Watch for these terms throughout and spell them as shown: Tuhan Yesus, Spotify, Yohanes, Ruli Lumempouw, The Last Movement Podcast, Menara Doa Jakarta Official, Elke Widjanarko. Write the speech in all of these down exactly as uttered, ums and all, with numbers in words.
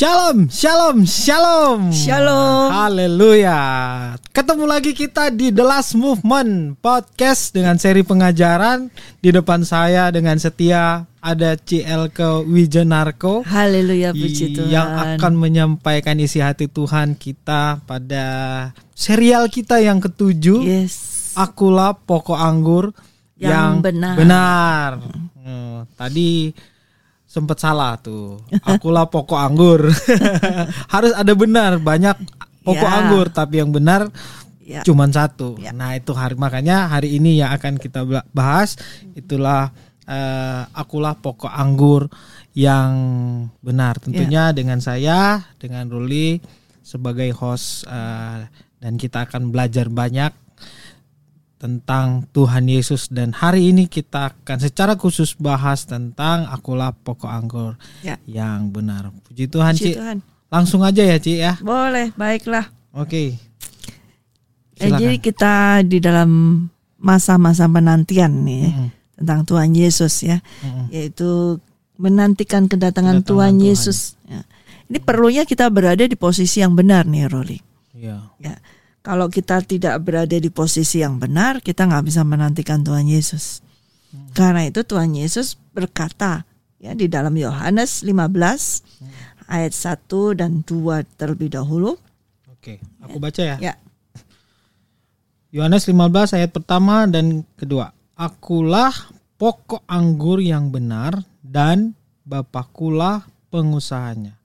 Shalom, shalom, shalom. Shalom. Haleluya. Ketemu lagi kita di The Last Movement Podcast dengan seri pengajaran. Di depan saya dengan setia ada Elke Widjanarko. Haleluya, puji Tuhan. Yang akan menyampaikan isi hati Tuhan kita pada serial kita yang ketujuh. Yes. Akulah pokok anggur yang, yang benar. benar. Hmm, tadi sempet salah tuh. Akulah pokok anggur. Harus ada benar, banyak pokok ya. anggur, tapi yang benar ya. cuman satu. Ya. Nah, itu hari makanya hari ini yang akan kita bahas itulah uh, akulah pokok anggur yang benar. Tentunya ya. dengan saya, dengan Ruli sebagai host uh, dan kita akan belajar banyak tentang Tuhan Yesus, dan hari ini kita akan secara khusus bahas tentang akulah pokok anggur ya. yang benar. Puji Tuhan, Puji Ci. Tuhan. Langsung aja ya, Ci ya. Boleh, baiklah. Oke. Okay. Eh, jadi kita di dalam masa-masa menantian nih mm-hmm. tentang Tuhan Yesus ya, mm-hmm. yaitu menantikan kedatangan, kedatangan Tuhan, Tuhan Yesus. Ya. Ini perlunya kita berada di posisi yang benar nih, Ruli. Iya. Ya. Kalau kita tidak berada di posisi yang benar, kita nggak bisa menantikan Tuhan Yesus. Hmm. Karena itu Tuhan Yesus berkata ya di dalam Yohanes lima belas hmm. ayat satu dan dua terlebih dahulu. Oke, aku baca ya. ya. Yohanes lima belas ayat pertama dan kedua. Akulah pokok anggur yang benar dan Bapakulah pengusahanya.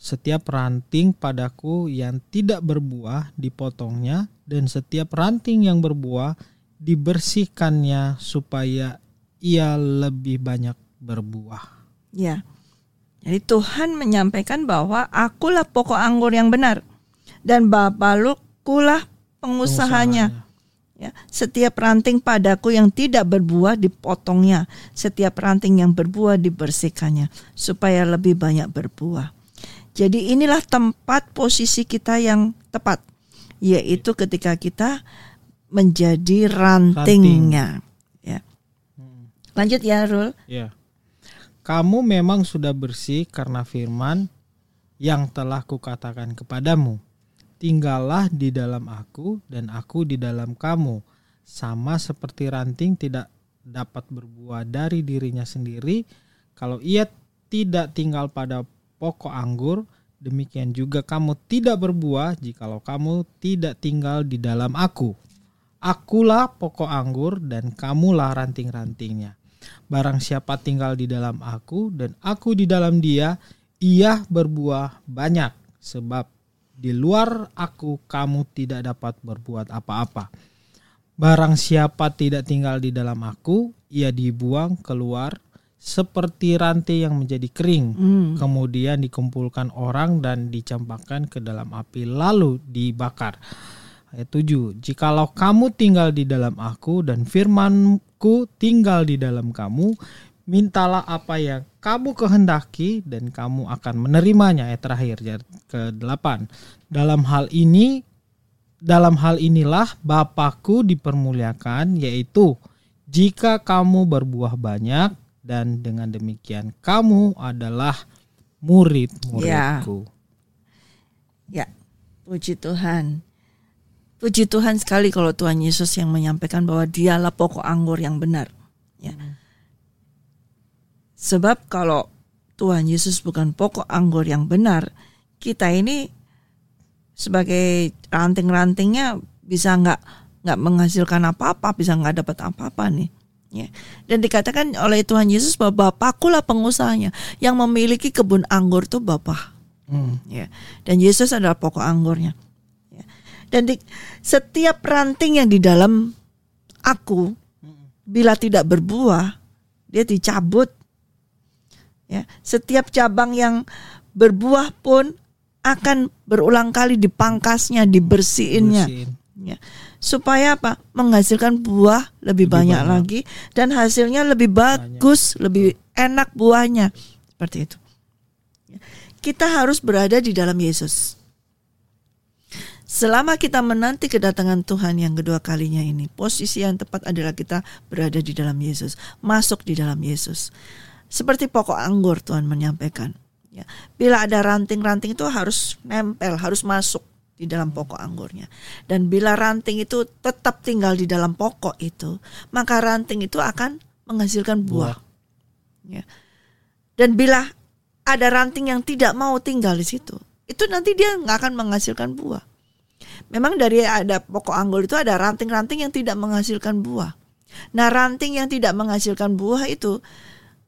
Setiap ranting padaku yang tidak berbuah dipotongnya, dan setiap ranting yang berbuah dibersihkannya supaya ia lebih banyak berbuah. Ya, jadi Tuhan menyampaikan bahwa akulah pokok anggur yang benar dan Bapakulah pengusahanya. pengusahanya. Ya, setiap ranting padaku yang tidak berbuah dipotongnya, setiap ranting yang berbuah dibersihkannya supaya lebih banyak berbuah. Jadi inilah tempat posisi kita yang tepat, yaitu ketika kita menjadi rantingnya. Ranting. Ya. Lanjut ya, Rul. Ya. Kamu memang sudah bersih karena firman yang telah kukatakan kepadamu. Tinggallah di dalam aku dan aku di dalam kamu. Sama seperti ranting tidak dapat berbuah dari dirinya sendiri kalau ia tidak tinggal pada pokok anggur, demikian juga kamu tidak berbuah jikalau kamu tidak tinggal di dalam aku. Akulah pokok anggur dan kamulah ranting-rantingnya. Barang siapa tinggal di dalam aku dan aku di dalam dia, ia berbuah banyak, sebab di luar aku kamu tidak dapat berbuat apa-apa. Barang siapa tidak tinggal di dalam aku, ia dibuang keluar seperti ranting yang menjadi kering, hmm. kemudian dikumpulkan orang dan dicampakkan ke dalam api lalu dibakar. Ayat tujuh. Jikalau kamu tinggal di dalam aku dan firmanku tinggal di dalam kamu, mintalah apa yang kamu kehendaki dan kamu akan menerimanya. Ayat terakhir, ayat kedelapan. Dalam hal ini, dalam hal inilah Bapakku dipermuliakan, yaitu jika kamu berbuah banyak, dan dengan demikian kamu adalah murid-muridku. Ya. ya, puji Tuhan. Puji Tuhan sekali kalau Tuhan Yesus yang menyampaikan bahwa dialah pokok anggur yang benar. Ya. Hmm. Sebab kalau Tuhan Yesus bukan pokok anggur yang benar, kita ini sebagai ranting-rantingnya bisa nggak nggak menghasilkan apa-apa, bisa nggak dapat apa-apa nih. Ya. Dan dikatakan oleh Tuhan Yesus bahwa Bapakulah pengusahanya, yang memiliki kebun anggur itu Bapa. Hmm. Ya. Dan Yesus adalah pokok anggurnya. Ya. Dan di, setiap ranting yang di dalam aku bila tidak berbuah dia dicabut. Ya. Setiap cabang yang berbuah pun akan berulang kali dipangkasnya, dibersihinnya. Bersihin. Ya. Supaya apa? Menghasilkan buah lebih, lebih banyak, banyak lagi dan hasilnya lebih bagus, banyak. lebih enak buahnya. Seperti itu. Kita harus berada di dalam Yesus. Selama kita menanti kedatangan Tuhan yang kedua kalinya ini, posisi yang tepat adalah kita berada di dalam Yesus, masuk di dalam Yesus. Seperti pokok anggur Tuhan menyampaikan. Ya, bila ada ranting-ranting itu harus nempel, harus masuk di dalam pokok anggurnya. Dan bila ranting itu tetap tinggal di dalam pokok itu, maka ranting itu akan menghasilkan buah. Ya. Dan bila ada ranting yang tidak mau tinggal di situ, itu nanti dia nggak akan menghasilkan buah. Memang dari ada pokok anggur itu ada ranting-ranting yang tidak menghasilkan buah. Nah, ranting yang tidak menghasilkan buah itu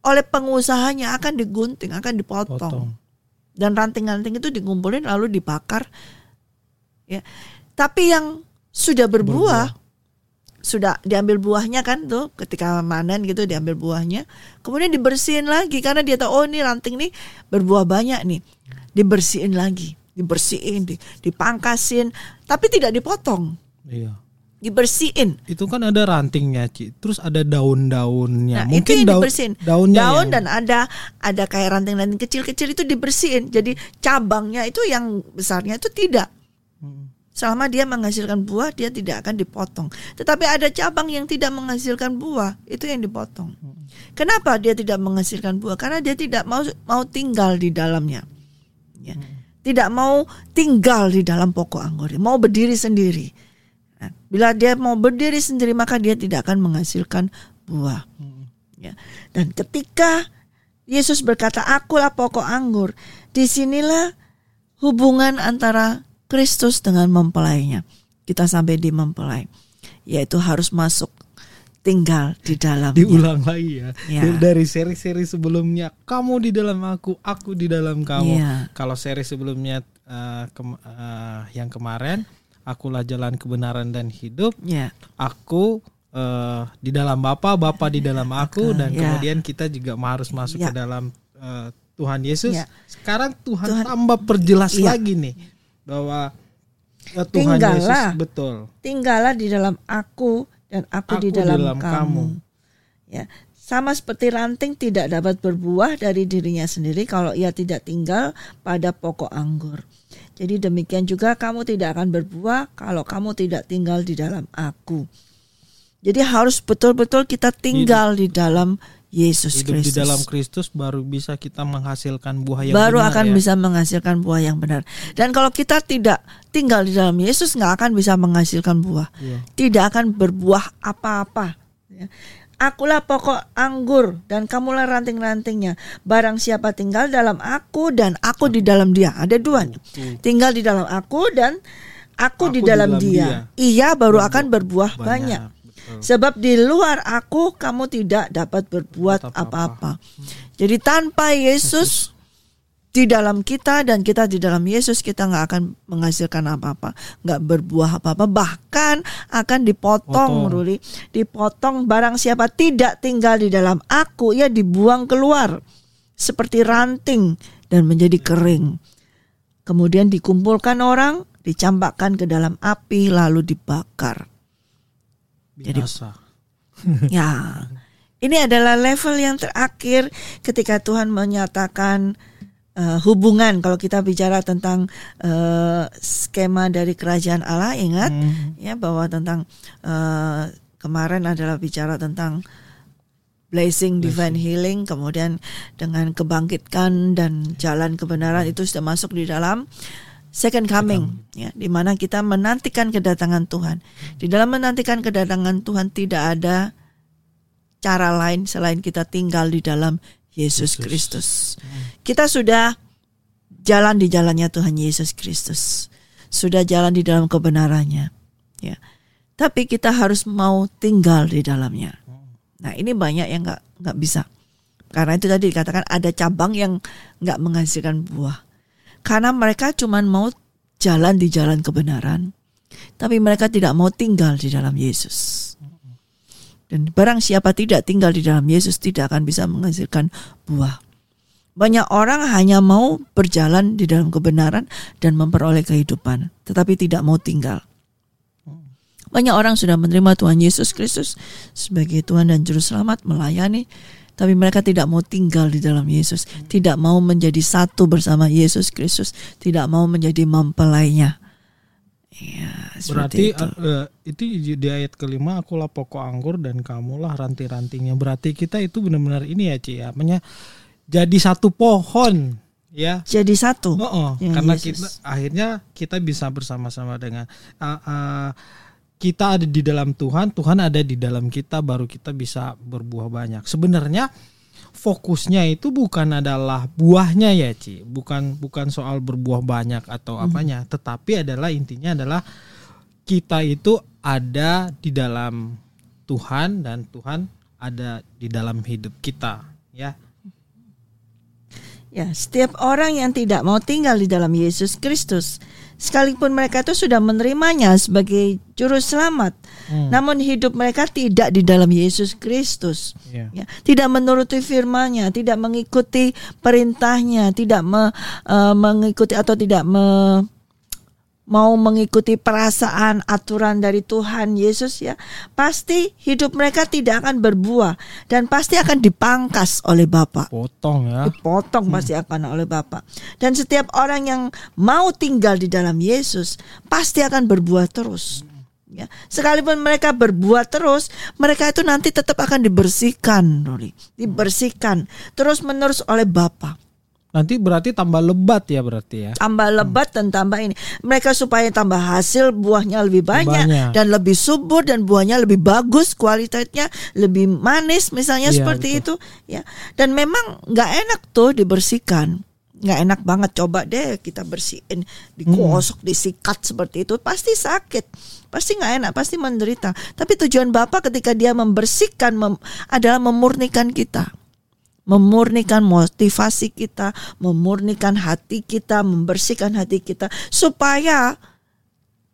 oleh pengusahanya akan digunting, akan dipotong. Potong. Dan ranting-ranting itu dikumpulin lalu dibakar. Ya. Tapi yang sudah berbuah, berbuah, sudah diambil buahnya kan tuh ketika manen gitu diambil buahnya, kemudian dibersihin lagi karena dia tahu oh ini ranting nih berbuah banyak nih. Dibersihin lagi, dibersihin, dipangkasin, tapi tidak dipotong. Iya. Dibersihin. Itu kan ada rantingnya, Ci. Terus ada daun-daunnya. Nah, mungkin daun, daunnya daun yang... dan ada ada kayak ranting-ranting kecil-kecil itu dibersihin. Jadi cabangnya itu yang besarnya itu tidak. Selama dia menghasilkan buah, dia tidak akan dipotong. Tetapi ada cabang yang tidak menghasilkan buah, itu yang dipotong. Kenapa dia tidak menghasilkan buah? Karena dia tidak mau mau tinggal di dalamnya. Ya. Tidak mau tinggal di dalam pokok anggur, mau berdiri sendiri. Nah, bila dia mau berdiri sendiri, maka dia tidak akan menghasilkan buah. Ya. Dan ketika Yesus berkata, "Akulah pokok anggur," disinilah hubungan antara Kristus dengan mempelainya. Kita sampai di mempelai, yaitu harus masuk tinggal di dalamnya. Diulang lagi ya, ya. Dari seri-seri sebelumnya, kamu di dalam aku, aku di dalam kamu. Ya. Kalau seri sebelumnya uh, ke- uh, yang kemarin, akulah jalan kebenaran dan hidup. Ya. Aku uh, di dalam Bapa, Bapa di dalam aku, dan ya. Kemudian kita juga harus masuk ya. Ke dalam uh, Tuhan Yesus. Ya. Sekarang Tuhan, Tuhan tambah perjelas ya. Lagi nih. Bahwa ya Tuhan tinggallah, Yesus betul. Tinggallah di dalam aku dan aku, aku di dalam, dalam kamu. kamu. Ya, sama seperti ranting tidak dapat berbuah dari dirinya sendiri kalau ia tidak tinggal pada pokok anggur. Jadi demikian juga kamu tidak akan berbuah kalau kamu tidak tinggal di dalam aku. Jadi harus betul-betul kita tinggal hidup. Di dalam Yesus hidup Kristus. Di dalam Kristus baru bisa kita menghasilkan buah yang baru benar. Baru akan ya? Bisa menghasilkan buah yang benar. Dan kalau kita tidak tinggal di dalam Yesus, nggak akan bisa menghasilkan buah. Ya. Tidak akan berbuah apa-apa. Akulah pokok anggur dan kamulah ranting-rantingnya. Barang siapa tinggal dalam aku dan aku di dalam dia. Ada dua. Hmm. Tinggal di dalam aku dan aku, aku di dalam, dalam dia. dia. Ia baru berbuah akan berbuah banyak. banyak. Sebab di luar aku kamu tidak dapat berbuat apa-apa. Jadi tanpa Yesus di dalam kita dan kita di dalam Yesus, kita gak akan menghasilkan apa-apa, gak berbuah apa-apa, bahkan akan dipotong. Potong. Ruli, dipotong. Barang siapa tidak tinggal di dalam aku, ia dibuang keluar seperti ranting dan menjadi kering. Kemudian dikumpulkan orang, dicampakkan ke dalam api lalu dibakar. Jadi, ya, ini adalah level yang terakhir ketika Tuhan menyatakan uh, hubungan. Kalau kita bicara tentang uh, skema dari kerajaan Allah, ingat hmm. ya bahwa tentang uh, kemarin adalah bicara tentang blessing, divine healing, kemudian dengan kebangkitkan dan jalan kebenaran hmm. itu sudah masuk di dalam second coming, ya, di mana kita menantikan kedatangan Tuhan. Di dalam menantikan kedatangan Tuhan tidak ada cara lain selain kita tinggal di dalam Yesus Kristus. Kita sudah jalan di jalannya Tuhan Yesus Kristus, sudah jalan di dalam kebenarannya, ya. Tapi kita harus mau tinggal di dalamnya. Nah, ini banyak yang nggak nggak bisa, karena itu tadi dikatakan ada cabang yang nggak menghasilkan buah. Karena mereka cuma mau jalan di jalan kebenaran, tapi mereka tidak mau tinggal di dalam Yesus. Dan barang siapa tidak tinggal di dalam Yesus tidak akan bisa menghasilkan buah. Banyak orang hanya mau berjalan di dalam kebenaran dan memperoleh kehidupan, tetapi tidak mau tinggal. Banyak orang sudah menerima Tuhan Yesus Kristus sebagai Tuhan dan Juru Selamat, melayani, tapi mereka tidak mau tinggal di dalam Yesus, tidak mau menjadi satu bersama Yesus Kristus, tidak mau menjadi mempelainya. Ya, berarti itu. Uh, itu di ayat kelima, akulah pokok anggur dan kamulah ranting-rantingnya. Berarti kita itu benar-benar ini ya, Ci, ya, jadi satu pohon ya, jadi satu. Oh, oh. Karena Yesus. Kita akhirnya kita bisa bersama-sama dengan uh, uh, kita ada di dalam Tuhan, Tuhan ada di dalam kita, baru kita bisa berbuah banyak. Sebenarnya fokusnya itu bukan adalah buahnya ya, Ci. Bukan bukan soal berbuah banyak atau apanya, hmm. tetapi adalah intinya adalah kita itu ada di dalam Tuhan dan Tuhan ada di dalam hidup kita, ya. Ya, setiap orang yang tidak mau tinggal di dalam Yesus Kristus, sekalipun mereka itu sudah menerimanya sebagai juru selamat, hmm. namun hidup mereka tidak di dalam Yesus Kristus, yeah. ya, tidak menuruti firman-Nya, tidak mengikuti perintah-Nya, tidak me, uh, mengikuti atau tidak me, mau mengikuti perasaan aturan dari Tuhan Yesus, ya, pasti hidup mereka tidak akan berbuah dan pasti akan dipangkas oleh Bapa. Potong ya. Dipotong hmm. pasti akan oleh Bapa. Dan setiap orang yang mau tinggal di dalam Yesus pasti akan berbuah terus. Ya. Sekalipun mereka berbuat terus, mereka itu nanti tetap akan dibersihkan, Ruli. Dibersihkan terus-menerus oleh Bapa. Nanti berarti tambah lebat ya berarti ya. Tambah lebat hmm. dan tambah ini. Mereka supaya tambah hasil buahnya lebih banyak, banyak. Dan lebih subur dan buahnya lebih bagus, kualitasnya lebih manis misalnya, iya, seperti betul. Itu ya. Dan memang gak enak tuh dibersihkan. Gak enak banget, coba deh kita bersihin, digosok, hmm. disikat seperti itu. Pasti sakit, pasti gak enak, pasti menderita. Tapi tujuan Bapa ketika dia membersihkan mem- adalah memurnikan kita, memurnikan motivasi kita, memurnikan hati kita, membersihkan hati kita supaya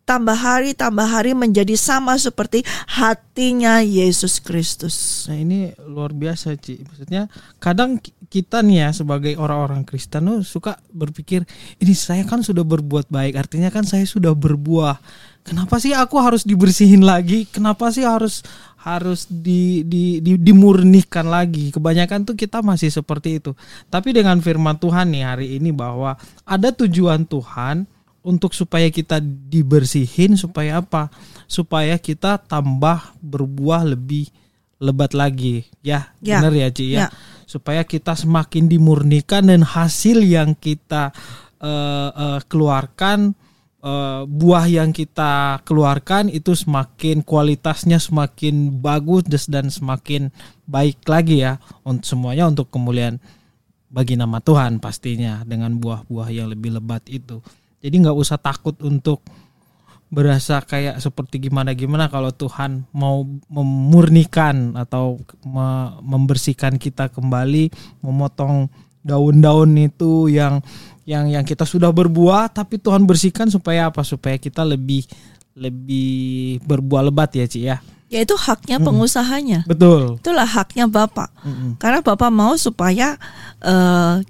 tambah hari tambah hari menjadi sama seperti hatinya Yesus Kristus. Nah, ini luar biasa, Ci. Maksudnya kadang kita nih ya sebagai orang-orang Kristen tuh suka berpikir, ini saya kan sudah berbuat baik, artinya kan saya sudah berbuah. Kenapa sih aku harus dibersihin lagi? Kenapa sih harus harus di, di, di, dimurnikan lagi? Kebanyakan tuh kita masih seperti itu. Tapi dengan firman Tuhan nih hari ini bahwa ada tujuan Tuhan untuk supaya kita dibersihin, supaya apa? Supaya kita tambah berbuah lebih lebat lagi. Ya, ya. Benar ya, Ci ya? Ya. Supaya kita semakin dimurnikan dan hasil yang kita uh, uh, keluarkan, Uh, buah yang kita keluarkan itu semakin kualitasnya semakin bagus dan semakin baik lagi ya, untuk semuanya untuk kemuliaan bagi nama Tuhan pastinya, dengan buah-buah yang lebih lebat itu. Jadi nggak usah takut untuk berasa kayak seperti gimana-gimana kalau Tuhan mau memurnikan atau me- membersihkan kita kembali, memotong daun-daun itu yang yang yang kita sudah berbuah tapi Tuhan bersihkan supaya apa? Supaya kita lebih lebih berbuah lebat ya, Ci ya. Ya itu haknya pengusahanya. Mm-mm. Betul. Itulah haknya Bapak. Mm-mm. Karena Bapak mau supaya uh,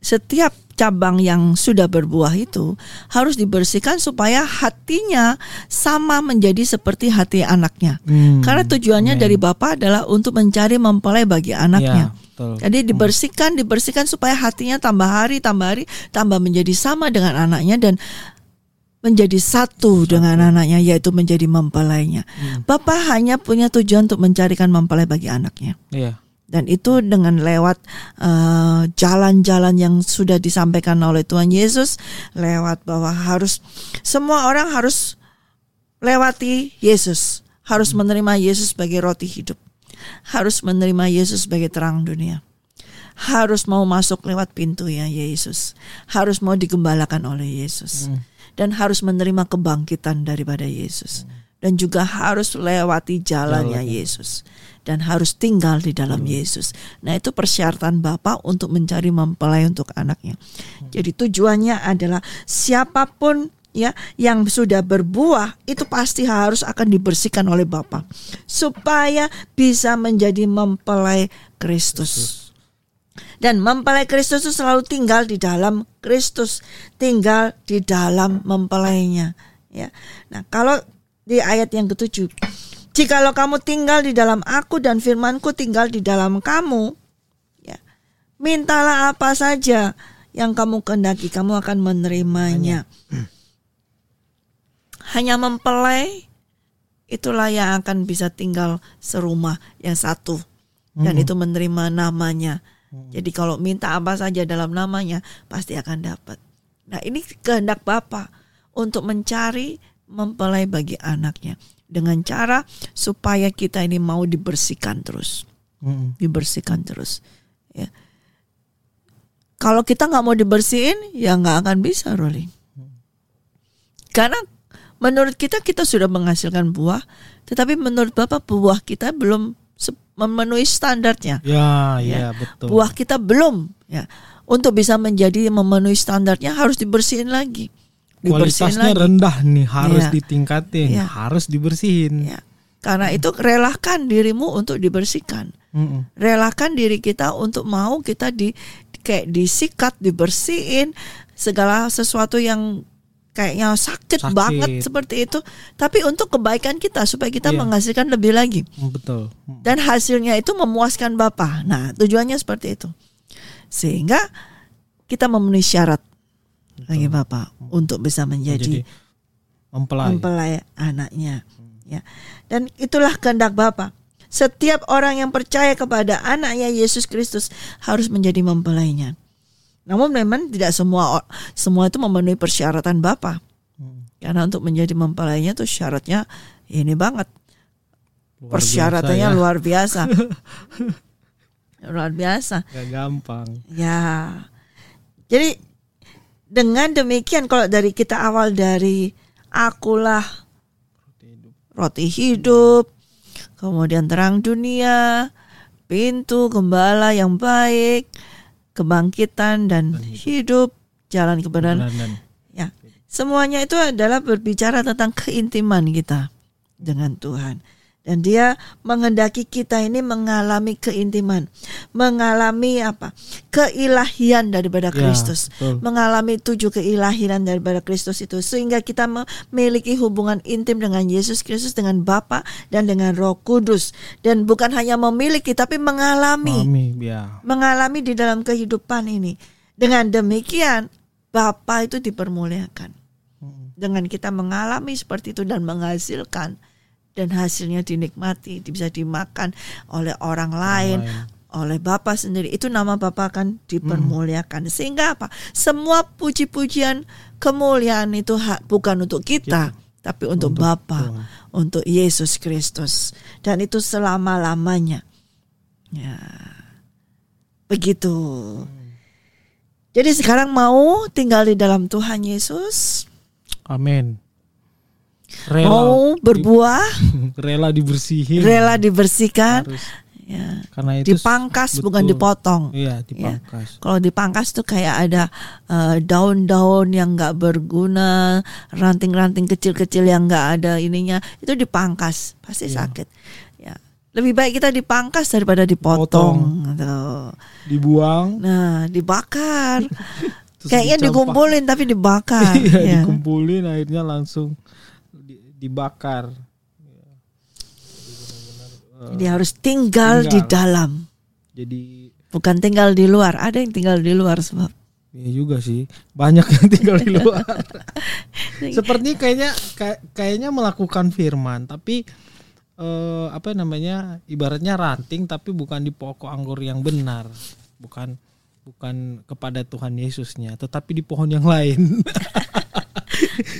setiap cabang yang sudah berbuah itu harus dibersihkan supaya hatinya sama menjadi seperti hati anaknya. Mm. Karena tujuannya Amen. Dari Bapak adalah untuk mencari mempelai bagi anaknya. Ya. Jadi dibersihkan, dibersihkan supaya hatinya tambah hari, tambah hari, tambah menjadi sama dengan anaknya dan menjadi satu, satu. dengan anaknya, yaitu menjadi mempelainya. Hmm. Bapak hanya punya tujuan untuk mencarikan mempelai bagi anaknya. Iya. Dan itu dengan lewat uh, jalan-jalan yang sudah disampaikan oleh Tuhan Yesus, lewat bahwa harus semua orang harus lewati Yesus, harus hmm. menerima Yesus sebagai roti hidup. Harus menerima Yesus sebagai terang dunia. Harus mau masuk lewat pintunya Yesus. Harus mau digembalakan oleh Yesus. Hmm. Dan harus menerima kebangkitan daripada Yesus. Hmm. Dan juga harus lewati jalannya Jalan. Yesus. Dan harus tinggal di dalam hmm. Yesus. Nah itu persyaratan Bapa untuk mencari mempelai untuk anaknya. Hmm. Jadi tujuannya adalah siapapun ya yang sudah berbuah itu pasti harus akan dibersihkan oleh Bapa supaya bisa menjadi mempelai Kristus. Dan mempelai Kristus itu selalu tinggal di dalam Kristus, tinggal di dalam mempelainya ya. Nah, kalau di ayat yang ketujuh, jikalau kamu tinggal di dalam aku dan firmanku tinggal di dalam kamu ya, mintalah apa saja yang kamu kehendaki, kamu akan menerimanya. Hanya mempelai itulah yang akan bisa tinggal serumah yang satu dan mm-hmm. itu menerima namanya Hmm. Jadi kalau minta apa saja dalam namanya pasti akan dapat. Nah, ini kehendak Bapa untuk mencari mempelai bagi anaknya dengan cara supaya kita ini mau dibersihkan terus, hmm. dibersihkan terus. Ya. Kalau kita nggak mau dibersihin, ya nggak akan bisa, Ruli. Hmm. Karena menurut kita kita sudah menghasilkan buah, tetapi menurut Bapa buah kita belum memenuhi standarnya. Ya, ya, ya betul. Buah kita belum, ya. Untuk bisa menjadi memenuhi standarnya harus dibersihin lagi. Dibersihin Kualitasnya lagi. rendah nih, harus ya. ditingkatin, ya. harus dibersihin. Ya. Karena hmm. itu relakan dirimu untuk dibersihkan. Hmm. Relakan diri kita untuk mau kita di kayak disikat, dibersihin segala sesuatu yang kayaknya sakit, sakit banget seperti itu, tapi untuk kebaikan kita supaya kita iya. menghasilkan lebih lagi. Betul. Dan hasilnya itu memuaskan Bapa. Nah, tujuannya seperti itu. Sehingga kita memenuhi syarat Betul. bagi Bapa untuk bisa menjadi, menjadi mempelai. mempelai anaknya. Ya. Dan itulah kehendak Bapa. Setiap orang yang percaya kepada anaknya Yesus Kristus harus menjadi mempelainya. Namun memang tidak semua semua itu memenuhi persyaratan Bapa. Hmm. Karena untuk menjadi mempelainya tuh syaratnya ini banget. Luar persyaratannya biasa, ya. luar biasa. luar biasa. Gak gampang. Ya. Jadi dengan demikian kalau dari kita awal dari akulah roti hidup, roti hidup kemudian terang dunia, pintu gembala yang baik, kebangkitan dan hidup, jalan kebenaran. Ya, semuanya itu adalah berbicara tentang keintiman kita dengan Tuhan. Dan Dia menghendaki kita ini mengalami keintiman, mengalami apa? Keilahian daripada Kristus, ya, mengalami tujuh keilahian daripada Kristus itu, sehingga kita memiliki hubungan intim dengan Yesus Kristus, dengan Bapa dan dengan Roh Kudus. Dan bukan hanya memiliki, tapi mengalami, Mami, ya. mengalami di dalam kehidupan ini. Dengan demikian, Bapa itu dipermuliakan dengan kita mengalami seperti itu dan menghasilkan. Dan hasilnya dinikmati, bisa dimakan oleh orang lain, oh, oleh Bapa sendiri. Itu nama Bapa akan dipermuliakan. Hmm. Sehingga apa? Semua puji-pujian kemuliaan itu hak, bukan untuk kita, kita. tapi untuk, untuk Bapa, Tuhan. Untuk Yesus Kristus. Dan itu selama-lamanya. Ya. Begitu. Hmm. Jadi sekarang mau tinggal di dalam Tuhan Yesus. Amin. Rela. Mau berbuah, rela dibersihin, rela dibersihkan, harus. Ya. Karena itu dipangkas betul. bukan dipotong. Iya, dipangkas. Ya. Kalau dipangkas tuh kayak ada uh, daun-daun yang nggak berguna, ranting-ranting kecil-kecil yang nggak ada ininya, itu dipangkas pasti ya. sakit. Ya, lebih baik kita dipangkas daripada dipotong, Potong. dibuang, nah dibakar. Kayaknya dikumpulin tapi dibakar. Iya, ya. dikumpulin akhirnya langsung. Dibakar. Jadi harus tinggal, tinggal di dalam. Jadi bukan tinggal di luar. Ada yang tinggal di luar sebab. Iya juga sih. Banyak yang tinggal di luar. Seperti kayaknya kayak, kayaknya melakukan firman, tapi eh, apa namanya? Ibaratnya ranting tapi bukan di pokok anggur yang benar. Bukan bukan kepada Tuhan Yesusnya, tetapi di pohon yang lain.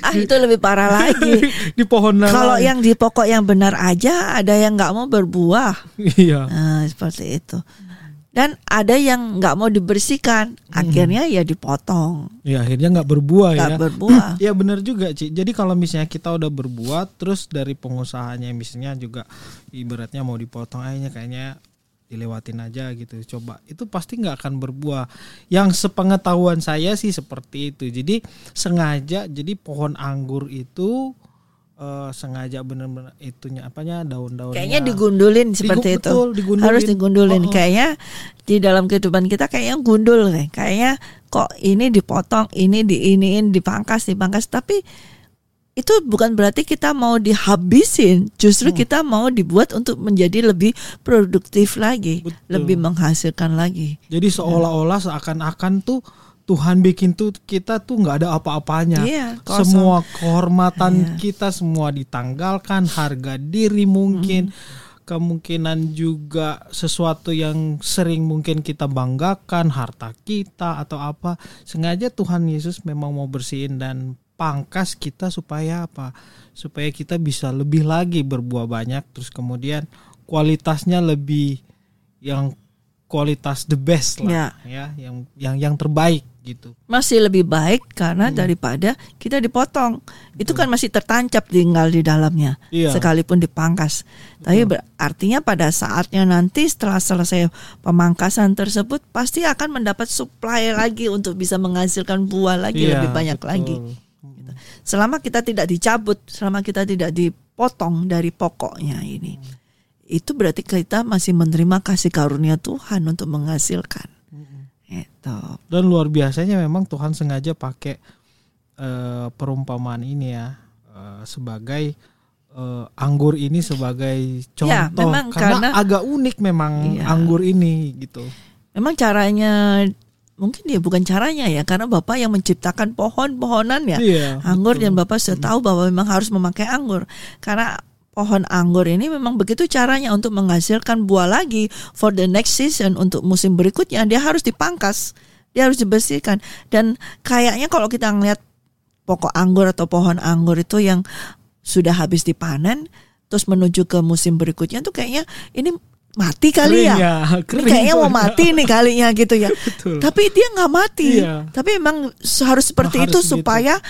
Ah itu lebih parah lagi. Di pohon kalau yang di pokok yang benar aja ada yang nggak mau berbuah. Iya. Nah, seperti itu. Dan ada yang nggak mau dibersihkan, akhirnya hmm. ya dipotong. Ya akhirnya nggak berbuah gak ya. berbuah. Ya benar juga, Ci. Jadi kalau misalnya kita udah berbuah, terus dari pengusahanya misalnya juga ibaratnya mau dipotong, akhirnya kayaknya dilewatin aja gitu. Coba itu pasti nggak akan berbuah. Yang sepengetahuan saya sih seperti itu. Jadi sengaja, jadi pohon anggur itu uh, sengaja benar-benar itunya apanya daun-daunnya. Kayaknya digundulin seperti Digum, itu. Betul, digundulin. Harus digundulin. Oh, oh. Kayaknya di dalam kehidupan kita kayaknya gundul deh. Kayaknya kok ini dipotong, ini diiniin, dipangkas, dipangkas. Tapi itu bukan berarti kita mau dihabisin, justru hmm. kita mau dibuat untuk menjadi lebih produktif lagi, Betul. lebih menghasilkan lagi. Jadi seolah-olah seakan-akan tuh Tuhan bikin tuh kita tuh nggak ada apa-apanya, yeah, semua kehormatan yeah. kita semua ditanggalkan, harga diri mungkin. Hmm. kemungkinan juga sesuatu yang sering mungkin kita banggakan, harta kita atau apa. Sengaja Tuhan Yesus memang mau bersihin dan pangkas kita supaya apa? Supaya kita bisa lebih lagi berbuah banyak, terus kemudian kualitasnya lebih yang kualitas the best lah ya, ya yang yang yang terbaik gitu. Masih lebih baik karena hmm. daripada kita dipotong. Itu kan masih tertancap tinggal di dalamnya ya, sekalipun dipangkas. Tapi ya, artinya pada saatnya nanti setelah selesai pemangkasan tersebut pasti akan mendapat supply lagi untuk bisa menghasilkan buah lagi ya, lebih banyak betul. lagi. Hmm. Selama kita tidak dicabut, selama kita tidak dipotong dari pokoknya ini. Hmm. Itu berarti kita masih menerima kasih karunia Tuhan untuk menghasilkan. Itu. Dan luar biasanya memang Tuhan sengaja pakai uh, perumpamaan ini ya uh, sebagai uh, anggur ini sebagai contoh ya, memang karena, karena agak unik memang ya, anggur ini gitu. Memang caranya mungkin ya bukan caranya ya karena Bapak yang menciptakan pohon-pohonan ya, ya anggur betul. Dan Bapak sudah tahu bahwa memang harus memakai anggur karena pohon anggur ini memang begitu caranya untuk menghasilkan buah lagi for the next season, untuk musim berikutnya dia harus dipangkas, dia harus dibersihkan. Dan kayaknya kalau kita ngelihat pokok anggur atau pohon anggur itu yang sudah habis dipanen terus menuju ke musim berikutnya tuh kayaknya ini mati kali kering ya, ya kering ini kayaknya mau mati nih kalinya gitu ya. Betul. Tapi dia nggak mati, iya. Tapi memang harus seperti nah, itu harus supaya gitu.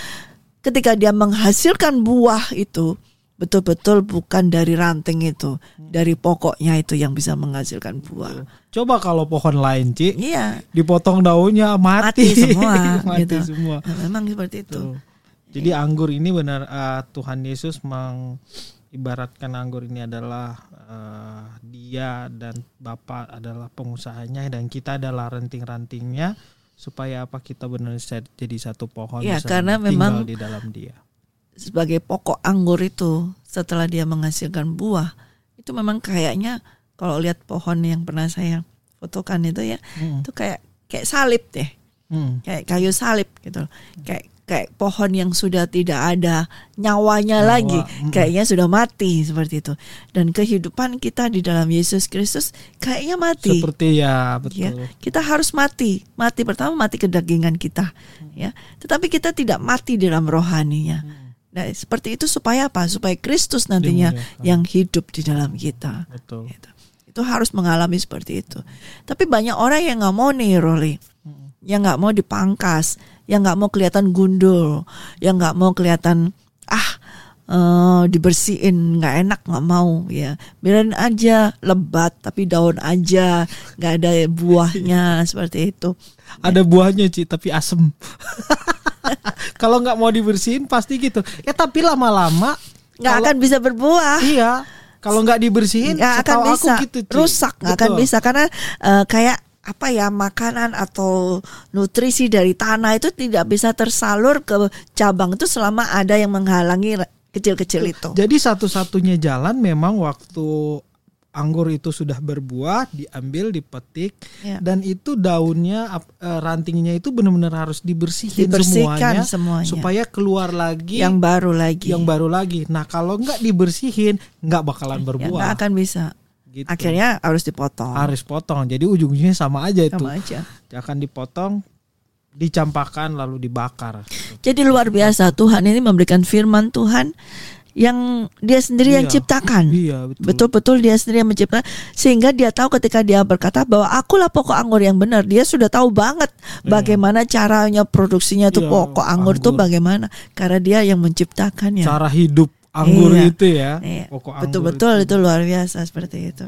Ketika dia menghasilkan buah itu betul-betul bukan dari ranting itu, dari pokoknya itu yang bisa menghasilkan buah. Coba kalau pohon lain, Ci, iya, dipotong daunnya mati, mati semua, mati gitu. semua. Nah, memang seperti itu. Tuh. Jadi ya, anggur ini benar uh, Tuhan Yesus mengibaratkan anggur ini adalah uh, dia dan Bapa adalah pengusahanya dan kita adalah ranting-rantingnya supaya apa kita benar jadi satu pohon ya, bisa karena tinggal memang di dalam dia. Sebagai pokok anggur itu setelah dia menghasilkan buah itu memang kayaknya kalau lihat pohon yang pernah saya fotokan itu ya hmm. itu kayak kayak salib deh hmm. kayak kayu salib gitu hmm. kayak kayak pohon yang sudah tidak ada nyawanya Nyawa. lagi hmm. kayaknya sudah mati seperti itu. Dan kehidupan kita di dalam Yesus Kristus kayaknya mati seperti ya betul ya, kita harus mati mati pertama mati kedagingan kita hmm. ya, tetapi kita tidak mati dalam rohaninya. hmm. Nah, seperti itu supaya apa? Supaya Kristus nantinya Dimudahkan. yang hidup di dalam kita. Betul. Gitu. Itu harus mengalami seperti itu. Tapi banyak orang yang nggak mau nih, Ruli, hmm. yang nggak mau dipangkas, yang nggak mau kelihatan gundul, yang nggak mau kelihatan ah uh, dibersihin, nggak enak, nggak mau. Ya, biarin aja lebat, tapi daun aja, nggak ada buahnya seperti itu. Ada ya. buahnya Ci, tapi asem. Kalau nggak mau dibersihin pasti gitu. Ya tapi lama-lama nggak akan bisa berbuah. Iya. Kalau nggak dibersihin, nggak akan bisa. Aku gitu, rusak, nggak akan bisa karena uh, kayak apa ya, makanan atau nutrisi dari tanah itu tidak bisa tersalur ke cabang itu selama ada yang menghalangi kecil-kecil itu. Jadi satu-satunya jalan memang waktu anggur itu sudah berbuah, diambil, dipetik, ya. Dan itu daunnya, rantingnya itu benar-benar harus dibersihin semuanya, semuanya supaya keluar lagi yang baru lagi, yang baru lagi. Nah kalau nggak dibersihin, nggak bakalan berbuah. Nggak ya, akan bisa. Gitu. Akhirnya harus dipotong. Harus potong. Jadi ujung-ujungnya sama aja itu. Sama aja. Akan dipotong, dicampakkan, lalu dibakar. Jadi luar biasa Tuhan ini memberikan firman Tuhan yang dia sendiri iya, yang ciptakan. Iya, betul. Betul-betul dia sendiri yang menciptakan sehingga dia tahu ketika dia berkata bahwa akulah pokok anggur yang benar. Dia sudah tahu banget bagaimana iya. caranya produksinya tuh iya, pokok anggur, anggur tuh bagaimana karena dia yang menciptakannya. Cara hidup anggur iya, itu ya. Iya. Pokok anggur. Betul-betul itu. itu luar biasa seperti itu.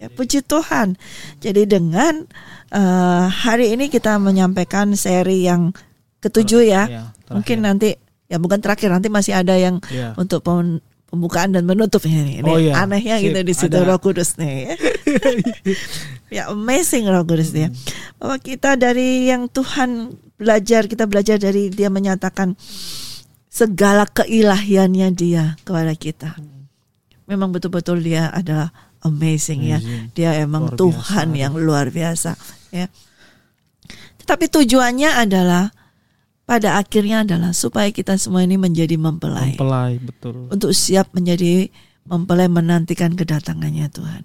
Ya, puji Tuhan. Jadi dengan uh, hari ini kita menyampaikan seri yang ketujuh ya. Iya, mungkin nanti ya bukan terakhir, nanti masih ada yang yeah. untuk pembukaan dan penutup ini. Oh, yeah. Anehnya Sip, gitu di situ Roh Kudus nih. Ya amazing Roh Kudus dia. Mm-hmm. Bahwa kita dari yang Tuhan belajar, kita belajar dari dia menyatakan segala keilahiannya dia kepada kita. Memang betul-betul dia adalah amazing, amazing. ya. Dia emang luar Tuhan biasa. yang luar biasa ya. Tetapi tujuannya adalah pada akhirnya adalah supaya kita semua ini menjadi mempelai. Mempelai, betul. Untuk siap menjadi mempelai menantikan kedatangannya Tuhan.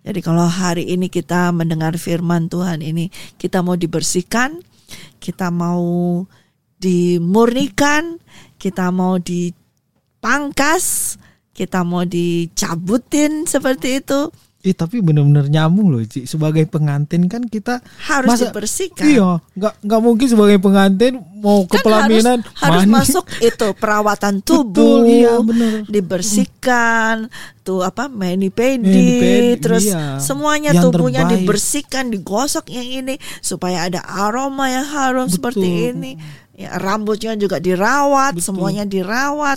Jadi kalau hari ini kita mendengar firman Tuhan ini, kita mau dibersihkan, kita mau dimurnikan, kita mau dipangkas, kita mau dicabutin seperti itu. Ih, tapi benar-benar nyambung loh, Ci. Sebagai pengantin kan kita harus masa, dibersihkan. Iya, nggak nggak mungkin sebagai pengantin mau ke kan pelaminan harus, harus masuk itu perawatan tubuh. Betul, iya, bener. Dibersihkan, tuh apa mani-pedi, terus iya. semuanya yang tubuhnya terbaik. Dibersihkan, digosok yang ini supaya ada aroma yang harum. Betul. Seperti ini. Ya, rambutnya juga dirawat, betul. Semuanya dirawat.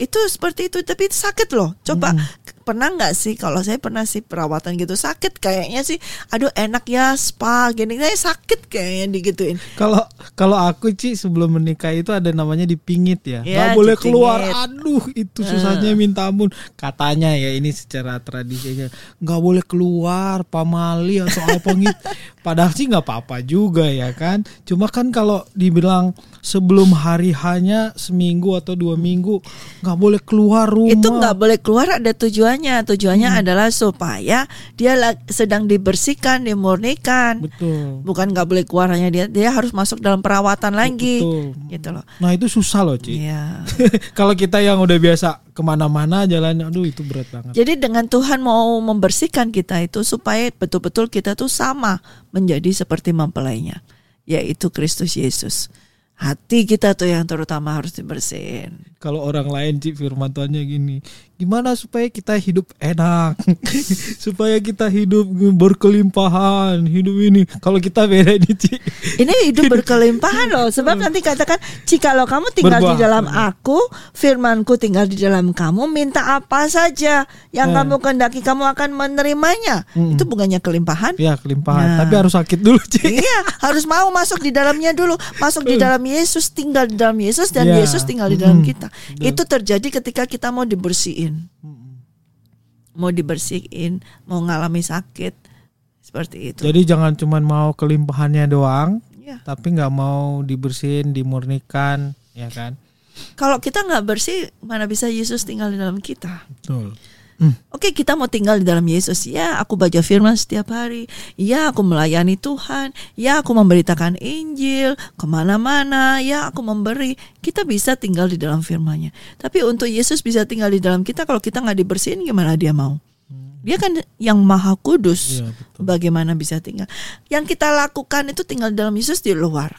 Itu seperti itu, tapi sakit loh. Coba hmm. pernah nggak sih, kalau saya pernah sih perawatan gitu sakit kayaknya sih. Aduh enak ya spa gini, saya sakit kayaknya digituin. Kalau kalau aku Ci sebelum menikah itu ada namanya dipingit ya, ya nggak boleh dipingit. Keluar. Aduh itu susahnya hmm. minta ampun. Katanya ya ini secara tradisinya nggak boleh keluar pamali atau pengit. Padahal sih nggak apa-apa juga ya kan. Cuma kan kalau dibilang sebelum hari hanya seminggu atau dua minggu nggak boleh keluar rumah. Itu nggak boleh keluar ada tujuannya. Tujuannya hmm. adalah supaya dia sedang dibersihkan, dimurnikan. Betul. Bukan nggak boleh keluar hanya dia, dia harus masuk dalam perawatan lagi. Betul. Gitu loh. Nah itu susah loh Ci. Iya. Kalau kita yang udah biasa kemana-mana jalannya, aduh itu berat banget. Jadi dengan Tuhan mau membersihkan kita itu supaya betul-betul kita tuh sama menjadi seperti mempelainya, yaitu Kristus Yesus. Hati kita tuh yang terutama harus dibersihin. Kalau orang lain Ci, firman Tuhannya gini, gimana supaya kita hidup enak, supaya kita hidup berkelimpahan, hidup ini. Kalau kita beda nih Ci. Ini hidup berkelimpahan loh. Sebab nanti katakan, jikalau kamu tinggal berbuah di dalam aku, firmanku tinggal di dalam kamu, minta apa saja yang nah. kamu kehendaki, kamu akan menerimanya. Mm-mm. Itu bukannya kelimpahan? Iya kelimpahan, nah. tapi harus sakit dulu Ci. Iya, harus mau masuk di dalamnya dulu. Masuk di dalam Yesus, tinggal di dalam Yesus, dan yeah. Yesus tinggal di dalam kita. Mm-hmm. Itu terjadi ketika kita mau dibersihin, mm-hmm. mau dibersihin, mau ngalami sakit seperti itu. Jadi jangan cuma mau kelimpahannya doang, yeah. tapi nggak mau dibersihin, dimurnikan, ya kan? Kalau kita nggak bersih, mana bisa Yesus tinggal di dalam kita? Betul. Hmm. Oke okay, kita mau tinggal di dalam Yesus. Ya aku baca firman setiap hari. Ya aku melayani Tuhan. Ya aku memberitakan Injil kemana-mana. Ya aku memberi. Kita bisa tinggal di dalam firman-Nya. Tapi untuk Yesus bisa tinggal di dalam kita, kalau kita gak dibersihin gimana dia mau? Dia kan yang maha kudus ya, bagaimana bisa tinggal? Yang kita lakukan itu tinggal di dalam Yesus di luar.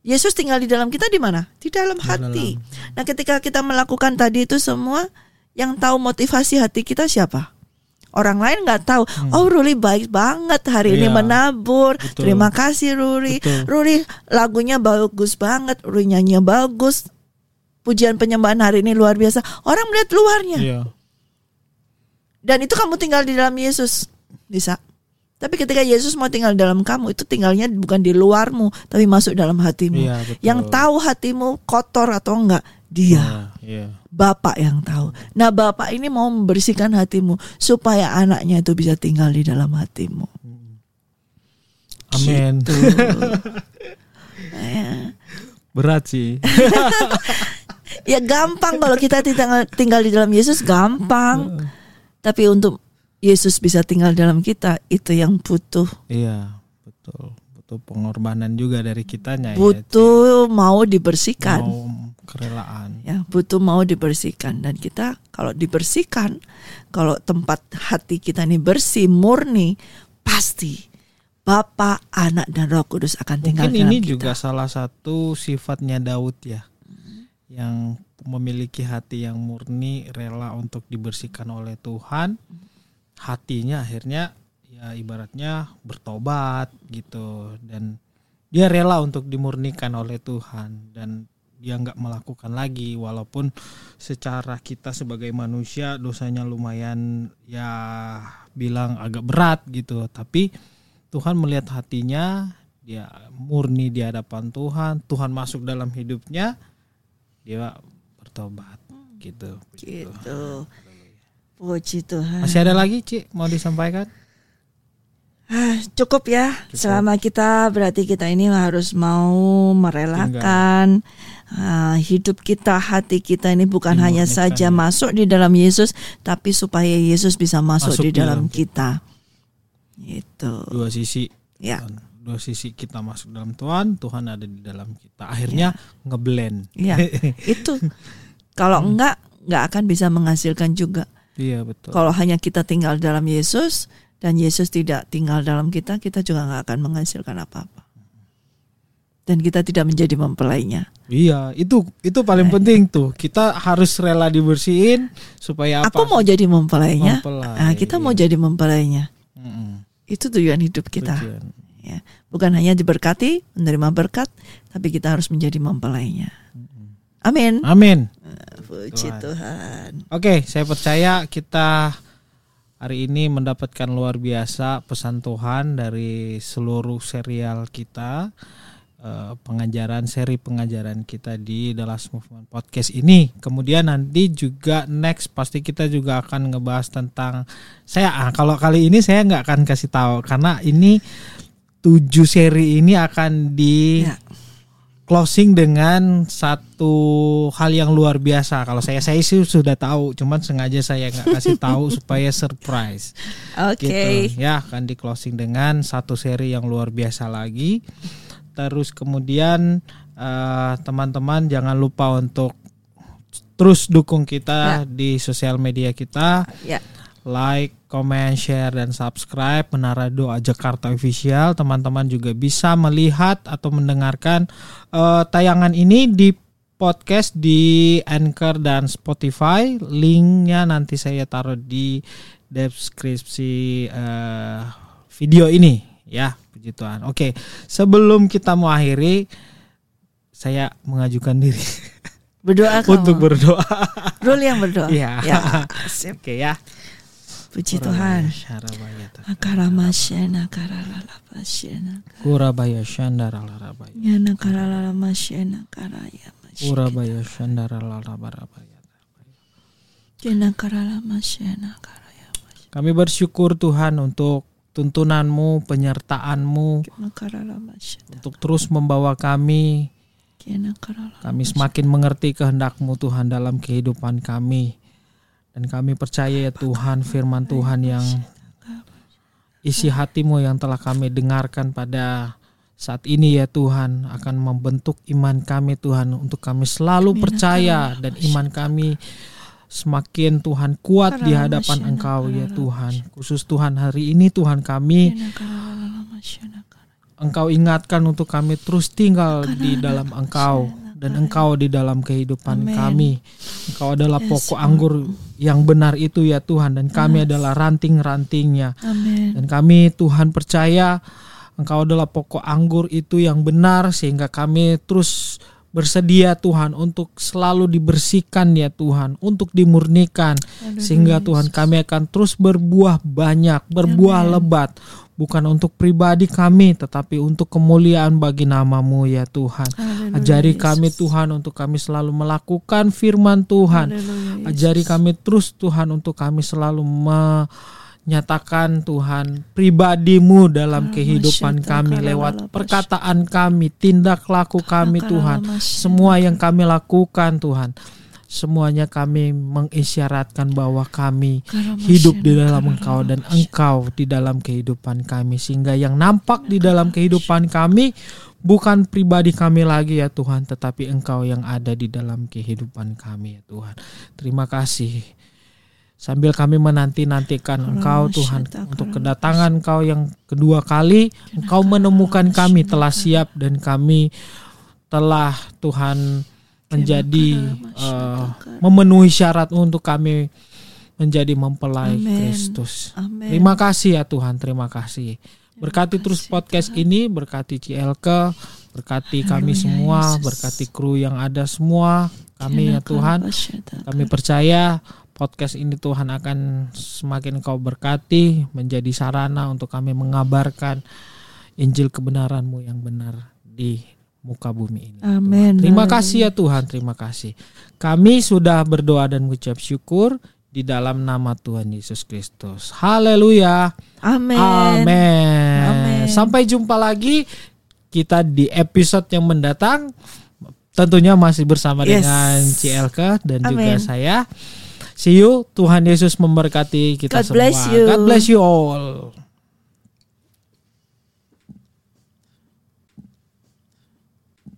Yesus tinggal di dalam kita di mana? Di dalam hati. Nah ketika kita melakukan tadi itu semua, yang tahu motivasi hati kita siapa? Orang lain nggak tahu. Hmm. Oh Ruli baik banget hari iya. ini menabur. Betul. Terima kasih Ruli. Betul. Ruli lagunya bagus banget. Ruli nyanyinya bagus. Pujian penyembahan hari ini luar biasa. Orang melihat luarnya. Iya. Dan itu kamu tinggal di dalam Yesus, bisa. Tapi ketika Yesus mau tinggal dalam kamu, itu tinggalnya bukan di luarmu, tapi masuk dalam hatimu. Iya, yang tahu hatimu kotor atau enggak dia. Nah, iya. Bapak yang tahu. Nah, Bapak ini mau membersihkan hatimu supaya anaknya itu bisa tinggal di dalam hatimu. Amin. Gitu. Berat sih. Ya gampang kalau kita tinggal, tinggal di dalam Yesus gampang. Tapi untuk Yesus bisa tinggal dalam kita, itu yang butuh. Iya, betul. Butuh pengorbanan juga dari kitanya. Butuh ya, mau dibersihkan. Mau kerelaan. Ya, butuh mau dibersihkan. Dan kita kalau dibersihkan, kalau tempat hati kita ini bersih, murni, pasti Bapa, Anak, dan Roh Kudus akan tinggal mungkin dalam kita. Mungkin ini juga salah satu sifatnya Daud ya, hmm. yang memiliki hati yang murni, rela untuk dibersihkan oleh Tuhan. Hatinya akhirnya ya ibaratnya bertobat gitu, dan dia rela untuk dimurnikan oleh Tuhan, dan dia nggak melakukan lagi walaupun secara kita sebagai manusia dosanya lumayan ya bilang agak berat gitu, tapi Tuhan melihat hatinya, dia murni di hadapan Tuhan, Tuhan masuk dalam hidupnya, dia bertobat gitu gitu, gitu. Puji Tuhan. Masih ada lagi Ci mau disampaikan? Cukup ya. Cukup. Selama kita berarti kita ini harus mau merelakan uh, hidup kita, hati kita ini bukan Indonesia, hanya saja ya. masuk di dalam Yesus, tapi supaya Yesus bisa masuk, masuk di dalam, dalam kita. Itu. Dua sisi. Ya. Dua sisi kita masuk dalam Tuhan, Tuhan ada di dalam kita. Akhirnya ya. ngeblend. Iya. Itu. Kalau hmm. enggak, enggak akan bisa menghasilkan juga. Iya, betul. Kalau hanya kita tinggal dalam Yesus dan Yesus tidak tinggal dalam kita, kita juga enggak akan menghasilkan apa-apa. Dan kita tidak menjadi mempelainya. Iya, itu itu paling nah, penting tuh. Kita harus rela dibersihin supaya apa? Aku mau jadi mempelainya. Mempelai, nah, kita iya. mau jadi mempelainya. Hmm. Itu tujuan hidup kita. Tujuan. Ya, bukan hanya diberkati, menerima berkat, tapi kita harus menjadi mempelainya. Amin. Amin. Puji Tuhan. Tuhan. Oke, saya percaya kita hari ini mendapatkan luar biasa pesan Tuhan dari seluruh serial kita, pengajaran, seri pengajaran kita di The Last Movement Podcast ini. Kemudian nanti juga next pasti kita juga akan ngebahas tentang saya. Kalau kali ini saya nggak akan kasih tahu karena ini tujuh seri ini akan di ya. closing dengan satu hal yang luar biasa. Kalau saya saya sih sudah tahu, cuman sengaja saya nggak kasih tahu supaya surprise. Oke. Okay. Gitu. Ya, akan di closing dengan satu seri yang luar biasa lagi. Terus kemudian uh, teman-teman jangan lupa untuk terus dukung kita ya. di sosial media kita. Ya. Like, comment, share, dan subscribe Menara Doa Jakarta Official. Teman-teman juga bisa melihat atau mendengarkan uh, tayangan ini di podcast di Anchor dan Spotify. Linknya nanti saya taruh di deskripsi uh, video ini. Ya, puji Tuhan. Oke, sebelum kita mau akhiri, saya mengajukan diri berdoa untuk kamu. berdoa. Ruli yang berdoa. Ya, ya. Oke okay, ya. Puji Tuhan. Akarama syena karala lapasyena. Kurabaya syandara larabaya. Yana karala lamasyena karaya masyena. Kurabaya syandara larabaya. Yana karala masyena karaya masyena. Kami bersyukur Tuhan untuk tuntunanmu, penyertaan-Mu. Untuk terus membawa kami. Kami semakin mengerti kehendak-Mu Tuhan dalam kehidupan kami. Dan kami percaya ya Tuhan, firman Tuhan yang isi hati-Mu yang telah kami dengarkan pada saat ini ya Tuhan akan membentuk iman kami Tuhan, untuk kami selalu percaya dan iman kami semakin Tuhan kuat di hadapan Engkau ya Tuhan. Khusus Tuhan hari ini Tuhan kami, Engkau ingatkan untuk kami terus tinggal di dalam Engkau. Dan Engkau di dalam kehidupan Amen. kami. Engkau adalah yes, pokok anggur yang benar itu ya Tuhan. Dan kami yes. adalah ranting-rantingnya. Amen. Dan kami Tuhan percaya Engkau adalah pokok anggur itu yang benar. Sehingga kami terus bersedia Tuhan untuk selalu dibersihkan ya Tuhan. Untuk dimurnikan. Amen. Sehingga Tuhan kami akan terus berbuah banyak. Berbuah Amen. lebat. Bukan untuk pribadi kami, tetapi untuk kemuliaan bagi nama-Mu ya Tuhan. Haleluya, ajari kami Yesus. Tuhan untuk kami selalu melakukan firman Tuhan. Haleluya, ajari kami terus Tuhan untuk kami selalu menyatakan Tuhan pribadi-Mu dalam Haleluya, kehidupan Yesus. kami. Lewat perkataan kami, tindak laku kami Tuhan. Semua yang kami lakukan Tuhan. Semuanya kami mengisyaratkan bahwa kami hidup di dalam Engkau dan Engkau di dalam kehidupan kami. Sehingga yang nampak di dalam kehidupan kami bukan pribadi kami lagi ya Tuhan, tetapi Engkau yang ada di dalam kehidupan kami ya Tuhan. Terima kasih. Sambil kami menanti-nantikan Engkau Tuhan untuk kedatangan Engkau yang kedua kali, Engkau menemukan kami telah siap dan kami telah Tuhan menjadi uh, memenuhi syarat untuk kami menjadi mempelai Amen. Kristus. Amen. Terima kasih ya Tuhan, terima kasih. Berkati terima terus kasih, podcast Tuhan. ini, berkati C L K, berkati Haleluya, kami semua, Yesus. berkati kru yang ada semua. Kami ya Tuhan, kami percaya podcast ini Tuhan akan semakin Kau berkati, menjadi sarana untuk kami mengabarkan Injil kebenaran-Mu yang benar di muka bumi ini. Amin. Terima kasih ya Tuhan, terima kasih. Kami sudah berdoa dan mengucap syukur di dalam nama Tuhan Yesus Kristus. Haleluya. Amin. Amin. Sampai jumpa lagi kita di episode yang mendatang. Tentunya masih bersama yes. dengan Ci Elke dan Amen. Juga saya. See you. Tuhan Yesus memberkati kita God semua. Bless you. God bless you all.